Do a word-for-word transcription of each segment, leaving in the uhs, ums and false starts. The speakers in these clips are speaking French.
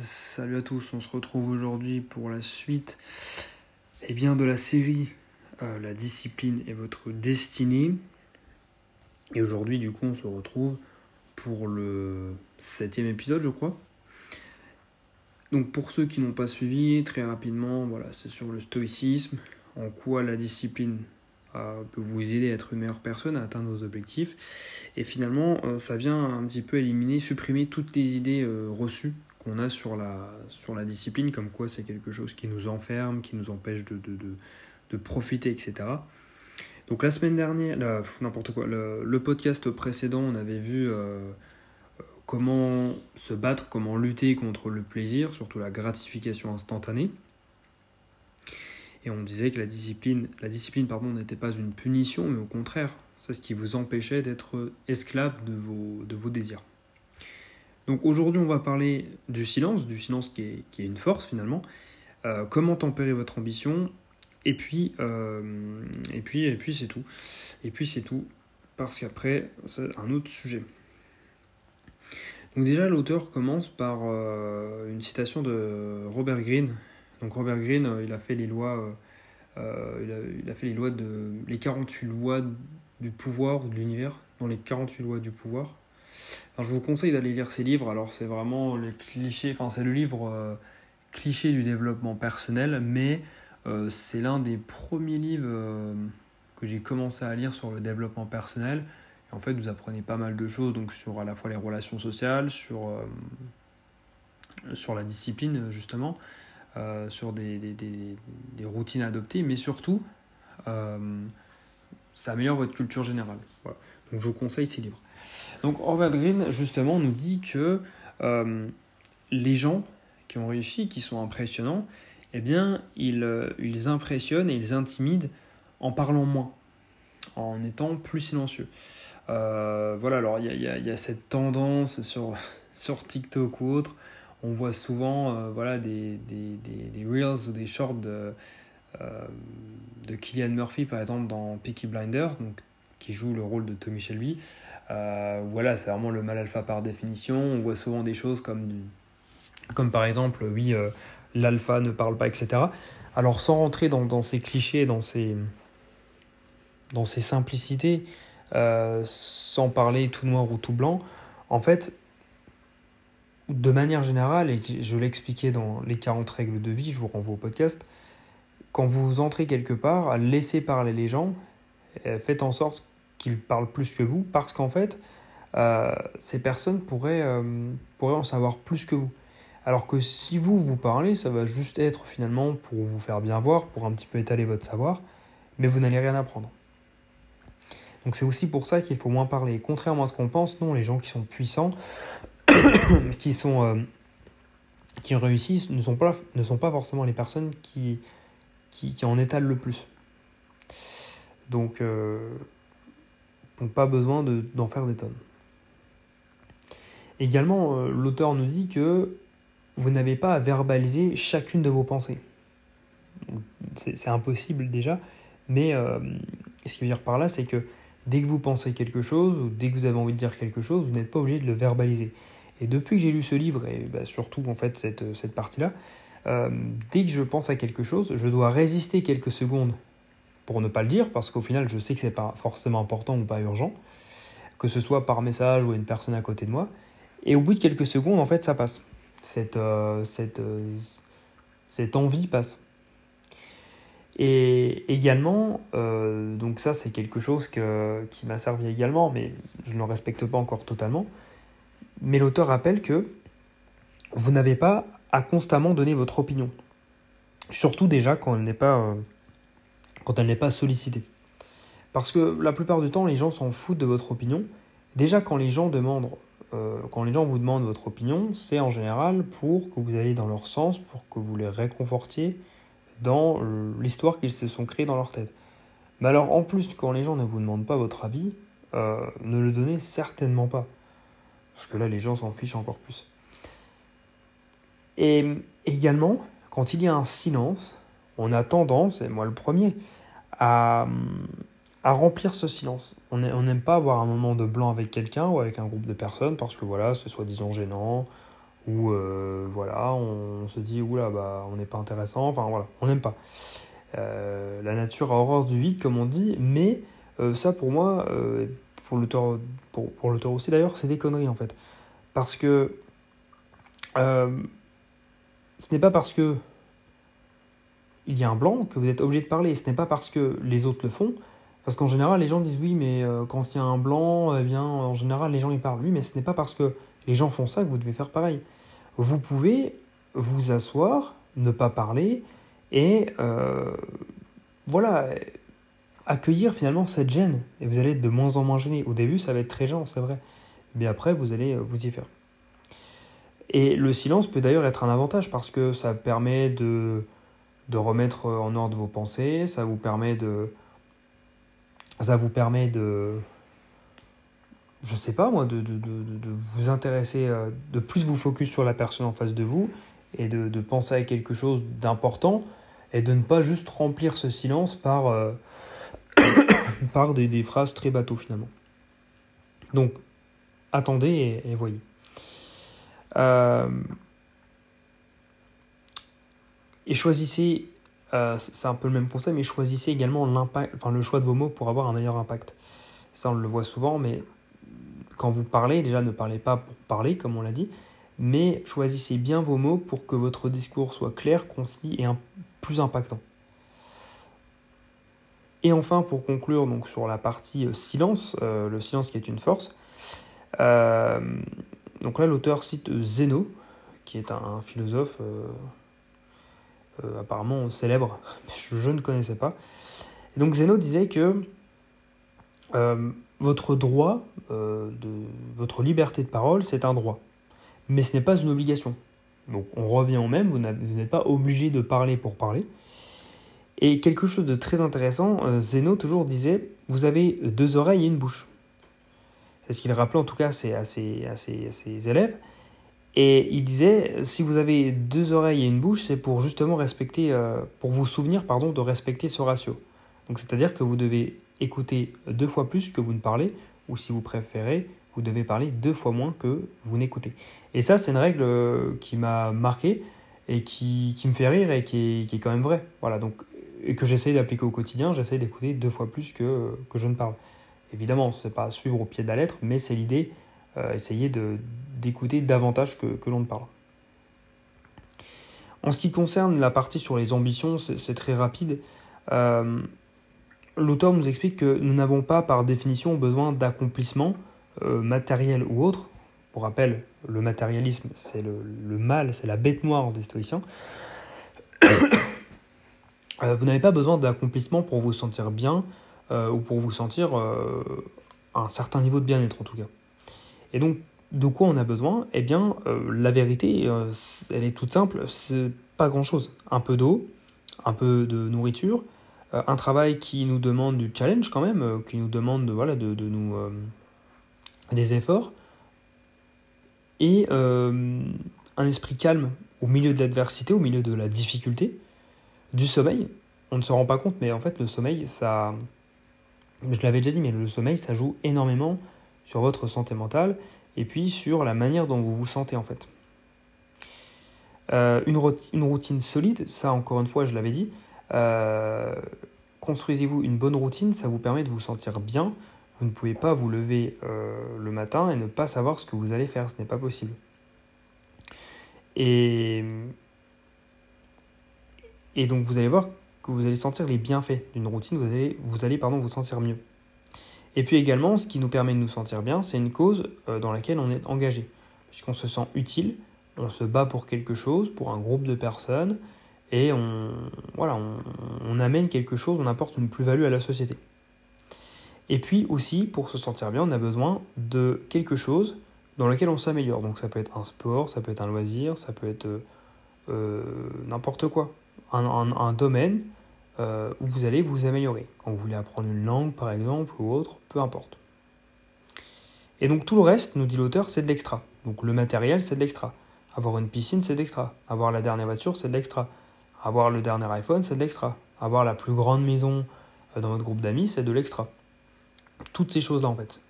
Salut à tous, on se retrouve aujourd'hui pour la suite eh bien, de la série euh, La Discipline est Votre Destinée. Et aujourd'hui, du coup, on se retrouve pour le septième épisode, je crois. Donc, pour ceux qui n'ont pas suivi, très rapidement, voilà, c'est sur le stoïcisme, en quoi la discipline euh, peut vous aider à être une meilleure personne, à atteindre vos objectifs. Et finalement, euh, ça vient un petit peu éliminer, supprimer toutes les idées euh, reçues qu'on a sur la, sur la discipline, comme quoi c'est quelque chose qui nous enferme, qui nous empêche de, de, de, de profiter, et cetera. Donc la semaine dernière, la, n'importe quoi, le, le podcast précédent, on avait vu euh, comment se battre, comment lutter contre le plaisir, surtout la gratification instantanée. Et on disait que la discipline, la discipline pardon, n'était pas une punition, mais au contraire, c'est ce qui vous empêchait d'être esclave de vos, de vos désirs. Donc aujourd'hui, on va parler du silence, du silence qui est, qui est une force finalement. Euh, comment tempérer votre ambition, et puis, euh, et puis, et puis c'est tout. Et puis c'est tout, parce qu'après, c'est un autre sujet. Donc déjà, l'auteur commence par euh, une citation de Robert Greene. Donc Robert Greene, euh, il a fait les lois, euh, il, a, il a fait les lois de les quarante-huit lois du pouvoir ou de l'univers, dans les quarante-huit lois du pouvoir. Alors, je vous conseille d'aller lire ces livres. Alors c'est vraiment le cliché, enfin c'est le livre euh, cliché du développement personnel, mais euh, c'est l'un des premiers livres euh, que j'ai commencé à lire sur le développement personnel. Et en fait, vous apprenez pas mal de choses, donc sur à la fois les relations sociales, sur euh, sur la discipline justement, euh, sur des, des des des routines adoptées, mais surtout euh, ça améliore votre culture générale. Voilà. Donc je vous conseille ces livres. Donc Robert Greene justement nous dit que euh, les gens qui ont réussi, qui sont impressionnants, eh bien ils, euh, ils impressionnent et ils intimident en parlant moins, en étant plus silencieux. Euh, voilà, alors il y a, y a, y a cette tendance sur, sur TikTok ou autre, on voit souvent euh, voilà, des, des, des, des reels ou des shorts de, euh, de Killian Murphy par exemple dans Peaky Blinders, donc, qui joue le rôle de Tommy Shelby. Euh, voilà, c'est vraiment le mal alpha par définition. On voit souvent des choses comme, du... comme par exemple, oui, euh, l'alpha ne parle pas, et cetera. Alors, sans rentrer dans, dans ces clichés, dans ces, dans ces simplicités, euh, sans parler tout noir ou tout blanc, en fait, de manière générale, et je l'expliquais dans les quarante règles de vie, je vous renvoie au podcast, quand vous entrez quelque part, laissez parler les gens, faites en sorte qu'ils parlent plus que vous, parce qu'en fait, euh, ces personnes pourraient, euh, pourraient en savoir plus que vous. Alors que si vous, vous parlez, ça va juste être finalement pour vous faire bien voir, pour un petit peu étaler votre savoir, mais vous n'allez rien apprendre. Donc c'est aussi pour ça qu'il faut moins parler. Contrairement à ce qu'on pense, non, les gens qui sont puissants, qui, sont, euh, qui réussissent, ne sont pas, ne sont pas forcément les personnes qui, qui, qui en étalent le plus. Donc... Euh, Donc pas besoin de, d'en faire des tonnes. Également, l'auteur nous dit que vous n'avez pas à verbaliser chacune de vos pensées. C'est, c'est impossible déjà, mais euh, ce qu'il veut dire par là, c'est que dès que vous pensez quelque chose, ou dès que vous avez envie de dire quelque chose, vous n'êtes pas obligé de le verbaliser. Et depuis que j'ai lu ce livre, et bah surtout en fait cette, cette partie-là, euh, dès que je pense à quelque chose, je dois résister quelques secondes pour ne pas le dire, parce qu'au final, je sais que c'est pas forcément important ou pas urgent, que ce soit par message ou à une personne à côté de moi. Et au bout de quelques secondes, en fait, ça passe. Cette, euh, cette, euh, cette envie passe. Et également, euh, donc ça, c'est quelque chose que, qui m'a servi également, mais je ne le respecte pas encore totalement. Mais l'auteur rappelle que vous n'avez pas à constamment donner votre opinion. Surtout déjà quand elle n'est pas... Euh, quand elle n'est pas sollicitée. Parce que la plupart du temps, les gens s'en foutent de votre opinion. Déjà, quand les gens demandent, euh, quand les gens vous demandent votre opinion, c'est en général pour que vous alliez dans leur sens, pour que vous les réconfortiez dans l'histoire qu'ils se sont créée dans leur tête. Mais alors, en plus, quand les gens ne vous demandent pas votre avis, euh, ne le donnez certainement pas. Parce que là, les gens s'en fichent encore plus. Et également, quand il y a un silence, on a tendance, et moi le premier, à, à remplir ce silence. On n'aime pas avoir un moment de blanc avec quelqu'un ou avec un groupe de personnes parce que voilà, c'est soi-disant gênant où euh, voilà, on se dit oula, bah, on n'est pas intéressant, enfin voilà, on n'aime pas. Euh, la nature a horreur du vide, comme on dit, mais euh, ça pour moi, euh, pour l'auteur, pour, pour l'auteur aussi d'ailleurs, c'est des conneries en fait. Parce que euh, ce n'est pas parce que il y a un blanc que vous êtes obligé de parler, ce n'est pas parce que les autres le font. Parce qu'en général, les gens disent oui, mais euh, quand il y a un blanc, eh bien, en général, les gens y parlent. Oui, mais ce n'est pas parce que les gens font ça que vous devez faire pareil. Vous pouvez vous asseoir, ne pas parler et euh, voilà, accueillir finalement cette gêne. Et vous allez être de moins en moins gêné. Au début, ça va être très gênant, c'est vrai. Mais après, vous allez vous y faire. Et le silence peut d'ailleurs être un avantage parce que ça permet de, de remettre en ordre vos pensées, ça vous permet de... Ça vous permet de, je sais pas moi, de, de, de, de vous intéresser, de plus vous focus sur la personne en face de vous et de, de penser à quelque chose d'important et de ne pas juste remplir ce silence par, euh, par des, des phrases très bateaux finalement. Donc, attendez et, et voyez. Euh, et choisissez... Euh, c'est un peu le même concept, mais choisissez également l'impact, enfin, le choix de vos mots pour avoir un meilleur impact. Ça, on le voit souvent, mais quand vous parlez, déjà ne parlez pas pour parler, comme on l'a dit, mais choisissez bien vos mots pour que votre discours soit clair, concis et un, plus impactant. Et enfin, pour conclure donc, sur la partie euh, silence, euh, le silence qui est une force, euh, donc là, l'auteur cite Zénon, qui est un, un philosophe... Euh, Euh, apparemment célèbre, je, je ne connaissais pas. Et donc Zénon disait que euh, votre droit, euh, de, votre liberté de parole, c'est un droit, mais ce n'est pas une obligation. Donc on revient au même, vous n'êtes pas obligé de parler pour parler. Et quelque chose de très intéressant, euh, Zénon toujours disait, vous avez deux oreilles et une bouche. C'est ce qu'il rappelait en tout cas à ses, à ses, à ses, à ses élèves. Et il disait, si vous avez deux oreilles et une bouche, c'est pour justement respecter, euh, pour vous souvenir, pardon, de respecter ce ratio. Donc, c'est-à-dire que vous devez écouter deux fois plus que vous ne parlez, ou si vous préférez, vous devez parler deux fois moins que vous n'écoutez. Et ça, c'est une règle euh, qui m'a marqué et qui, qui me fait rire et qui est, qui est quand même vraie. Voilà, donc, et que j'essaie d'appliquer au quotidien, j'essaie d'écouter deux fois plus que, que je ne parle. Évidemment, ce n'est pas suivre au pied de la lettre, mais c'est l'idée, euh, essayer de... d'écouter davantage que, que l'on ne parle. En ce qui concerne la partie sur les ambitions, c'est, c'est très rapide. Euh, l'auteur nous explique que nous n'avons pas par définition besoin d'accomplissement euh, matériel ou autre. Pour rappel, le matérialisme, c'est le, le mal, c'est la bête noire des stoïciens. euh, vous n'avez pas besoin d'accomplissement pour vous sentir bien euh, ou pour vous sentir euh, à un certain niveau de bien-être en tout cas. Et donc, de quoi on a besoin ? Eh bien, euh, la vérité, euh, elle est toute simple, c'est pas grand-chose. Un peu d'eau, un peu de nourriture, euh, un travail qui nous demande du challenge quand même, euh, qui nous demande de, voilà, de, de nous, euh, des efforts, et euh, un esprit calme au milieu de l'adversité, au milieu de la difficulté, du sommeil. On ne se rend pas compte, mais en fait, le sommeil, ça... Je l'avais déjà dit, mais le sommeil, ça joue énormément sur votre santé mentale, et puis sur la manière dont vous vous sentez en fait. Euh, une, roti- une routine solide, ça encore une fois je l'avais dit, euh, construisez-vous une bonne routine, ça vous permet de vous sentir bien, vous ne pouvez pas vous lever euh, le matin et ne pas savoir ce que vous allez faire, ce n'est pas possible. Et, et donc vous allez voir que vous allez sentir les bienfaits d'une routine, vous allez, vous, allez, pardon, vous sentir mieux. Et puis également, ce qui nous permet de nous sentir bien, c'est une cause dans laquelle on est engagé. Puisqu'on se sent utile, on se bat pour quelque chose, pour un groupe de personnes, et on, voilà, on, on amène quelque chose, on apporte une plus-value à la société. Et puis aussi, pour se sentir bien, on a besoin de quelque chose dans lequel on s'améliore. Donc ça peut être un sport, ça peut être un loisir, ça peut être euh, n'importe quoi. Un, un, un domaine... Euh, où vous allez vous améliorer. Quand vous voulez apprendre une langue, par exemple, ou autre, peu importe. Et donc tout le reste, nous dit l'auteur, c'est de l'extra. Donc le matériel, c'est de l'extra. Avoir une piscine, c'est de l'extra. Avoir la dernière voiture, c'est de l'extra. Avoir le dernier iPhone, c'est de l'extra. Avoir la plus grande maison dans votre groupe d'amis, c'est de l'extra. Toutes ces choses-là, en fait.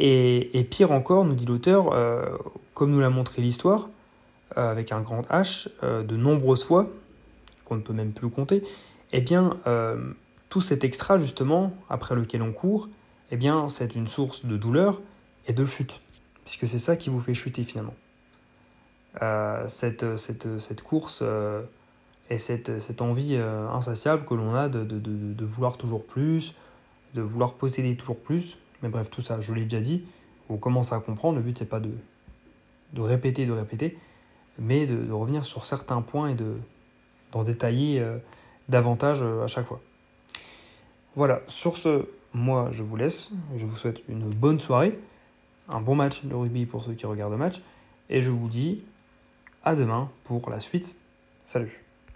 Et, et pire encore, nous dit l'auteur, euh, comme nous l'a montré l'histoire, euh, avec un grand H, euh, de nombreuses fois, qu'on ne peut même plus compter, eh bien, euh, tout cet extra, justement, après lequel on court, eh bien, c'est une source de douleur et de chute, puisque c'est ça qui vous fait chuter, finalement. Euh, cette, cette, cette course euh, et cette, cette envie euh, insatiable que l'on a de, de, de, de vouloir toujours plus, de vouloir posséder toujours plus, mais bref, tout ça, je l'ai déjà dit, on commence à comprendre, le but, c'est pas de, de répéter, de répéter, mais de, de revenir sur certains points et de, d'en détailler euh, davantage euh, à chaque fois. Voilà, sur ce, moi, je vous laisse, je vous souhaite une bonne soirée, un bon match de rugby pour ceux qui regardent le match, et je vous dis à demain pour la suite. Salut!